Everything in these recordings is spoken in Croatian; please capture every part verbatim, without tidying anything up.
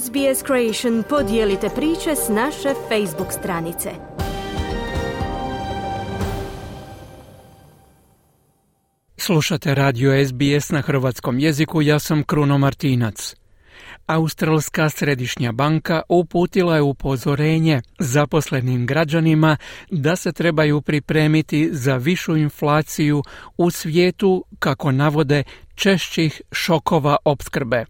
S B S Creation podijelite priče s naše Facebook stranice. Slušate radio S B S na hrvatskom jeziku, ja sam Kruno Martinac. Australska središnja banka uputila je upozorenje zaposlenim građanima da se trebaju pripremiti za višu inflaciju u svijetu, kako navode, češćih šokova opskrbe.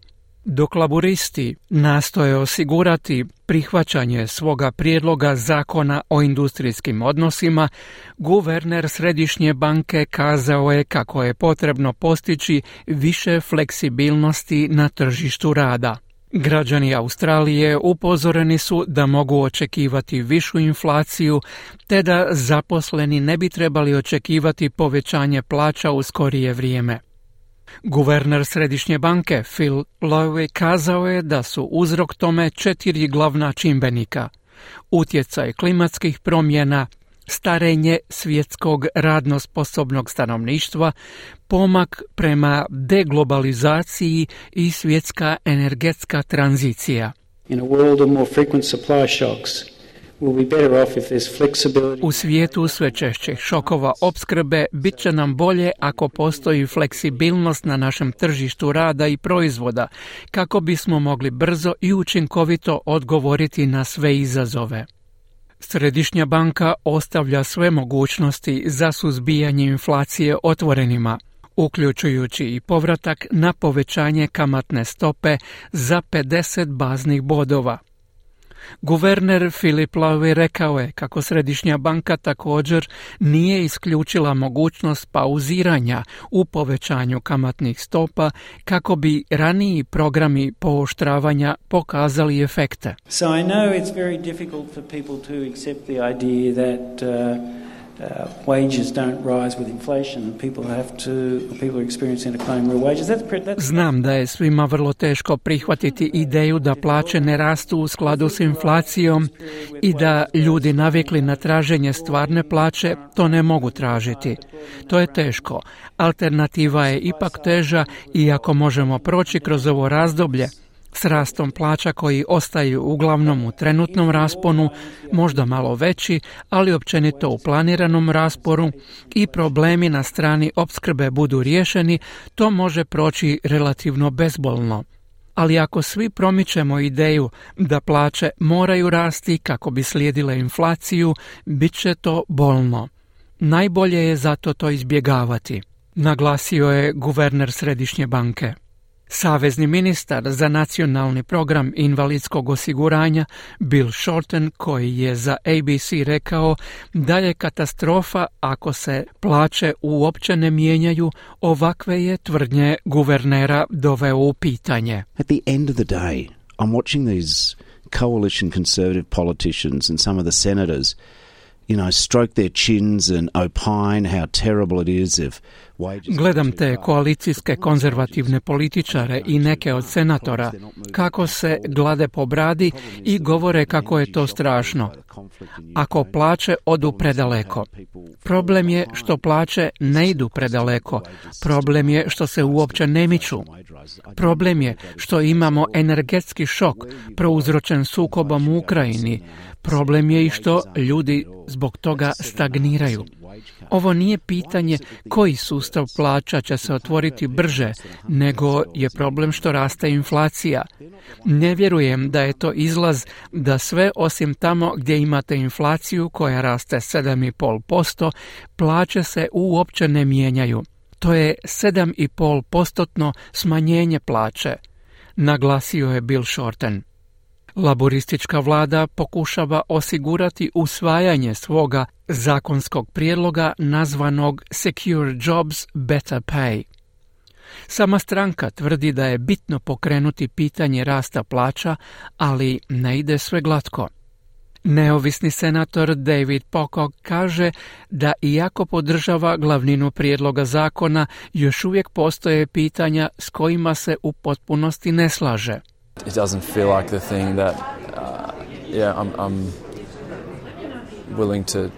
Dok laburisti nastoje osigurati prihvaćanje svoga prijedloga zakona o industrijskim odnosima, guverner Središnje banke kazao je kako je potrebno postići više fleksibilnosti na tržištu rada. Građani Australije upozoreni su da mogu očekivati višu inflaciju, te da zaposleni ne bi trebali očekivati povećanje plaća u skorije vrijeme. Guverner Središnje banke Phil Lowe kazao je da su uzrok tome četiri glavna čimbenika: utjecaj klimatskih promjena, starenje svjetskog radno sposobnog stanovništva, pomak prema deglobalizaciji i svjetska energetska tranzicija. In a world of more frequent supply shocks, we'll be better off if there's flexibility. U svijetu sve češćih šokova opskrbe bit će nam bolje ako postoji fleksibilnost na našem tržištu rada i proizvoda, kako bismo mogli brzo i učinkovito odgovoriti na sve izazove. Središnja banka ostavlja sve mogućnosti za suzbijanje inflacije otvorenima, uključujući i povratak na povećanje kamatne stope za pedeset baznih bodova. Guverner Philip Lowe rekao je kako Središnja banka također nije isključila mogućnost pauziranja u povećanju kamatnih stopa kako bi raniji programi pooštravanja pokazali efekte. So I know it's very difficult for people to accept the idea that uh, uh, wages don't rise with inflation. People have to people are experiencing a decline in their wages. That's pretty, that's... Znam da je svima vrlo teško prihvatiti ideju da plaće ne rastu u skladu s inflacijom i da ljudi navikli na traženje stvarne plaće to ne mogu tražiti. To je teško. Alternativa je ipak teža i ako možemo proći kroz ovo razdoblje s rastom plaća koji ostaju uglavnom u trenutnom rasponu, možda malo veći, ali općenito u planiranom rasporu, i problemi na strani opskrbe budu riješeni, to može proći relativno bezbolno. Ali ako svi promičemo ideju da plaće moraju rasti kako bi slijedile inflaciju, bit će to bolno. Najbolje je zato to izbjegavati, naglasio je guverner Središnje banke. Savezni ministar za nacionalni program invalidskog osiguranja Bill Shorten, koji je za A B C rekao da je katastrofa ako se plaće uopće ne mijenjaju, ovakve je tvrdnje guvernera doveo u pitanje. At the end of the day, I'm watching these coalition conservative politicians and some of the senators, you know, stroke their chins and opine how terrible it is if wages... Gledam te koalicijske konzervativne političare i neke od senatora kako se glade po bradi i govore kako je to strašno ako plaće odu predaleko. Problem je što plaće ne idu predaleko. Problem je što se uopće ne miču. Problem je što imamo energetski šok prouzročen sukobom u Ukrajini. Problem je i što ljudi zbog toga stagniraju. Ovo nije pitanje koji sustav plaća će se otvoriti brže, nego je problem što raste inflacija. Ne vjerujem da je to izlaz da sve osim tamo gdje imate inflaciju koja raste sedam zarez pet posto, plaće se uopće ne mijenjaju. To je sedam zarez pet postotno smanjenje plaće, naglasio je Bill Shorten. Laboristička vlada pokušava osigurati usvajanje svoga zakonskog prijedloga nazvanog Secure Jobs Better Pay. Sama stranka tvrdi da je bitno pokrenuti pitanje rasta plaća, ali ne ide sve glatko. Neovisni senator David Pocock kaže da iako podržava glavninu prijedloga zakona, još uvijek postoje pitanja s kojima se u potpunosti ne slaže. It doesn't feel like the thing that uh, yeah I'm I'm willing to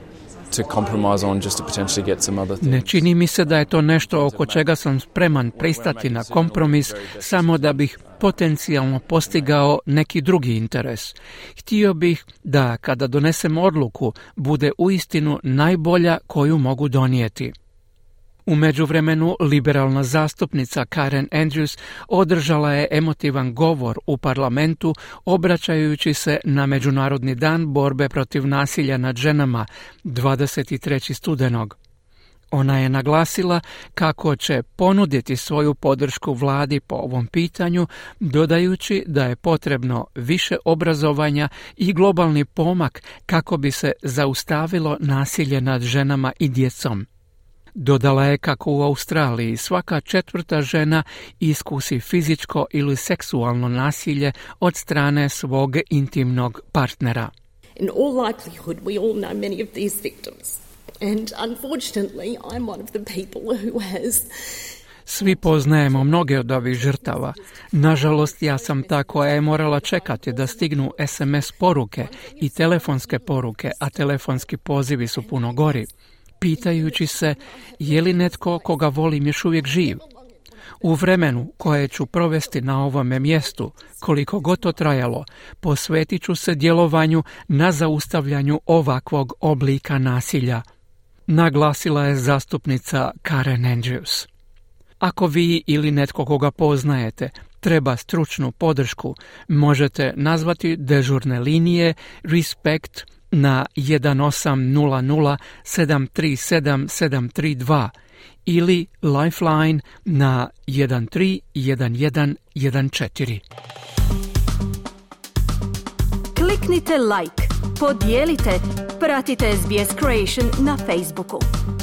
to compromise on just to potentially get some other things. Ne čini mi se da je to nešto oko čega sam spreman pristati na kompromis samo da bih potencijalno postigao neki drugi interes. Htio bih da kada donesem odluku bude uistinu najbolja koju mogu donijeti. U međuvremenu, liberalna zastupnica Karen Andrews održala je emotivan govor u parlamentu obraćajući se na Međunarodni dan borbe protiv nasilja nad ženama dvadeset trećeg studenog. Ona je naglasila kako će ponuditi svoju podršku vladi po ovom pitanju, dodajući da je potrebno više obrazovanja i globalni pomak kako bi se zaustavilo nasilje nad ženama i djecom. Dodala je kako u Australiji svaka četvrta žena iskusi fizičko ili seksualno nasilje od strane svog intimnog partnera. In all likelihood we all know many of these victims and unfortunately I'm one of the people who has. Svi poznajemo mnoge od ovih žrtava. Nažalost, ja sam ta koja je morala čekati da stignu es em es poruke i telefonske poruke, a telefonski pozivi su puno gori, pitajući se je li netko koga volim još uvijek živ. U vremenu koje ću provesti na ovome mjestu, koliko god to trajalo, posvetit ću se djelovanju na zaustavljanju ovakvog oblika nasilja, naglasila je zastupnica Karen Andrews. Ako vi ili netko koga poznajete treba stručnu podršku, možete nazvati dežurne linije Respect na jedan osam nula nula sedam tri sedam sedam tri dva ili Lifeline na jedan tri jedan jedan jedan četiri. Kliknite like, podijelite, pratite es be es Creation na Facebooku.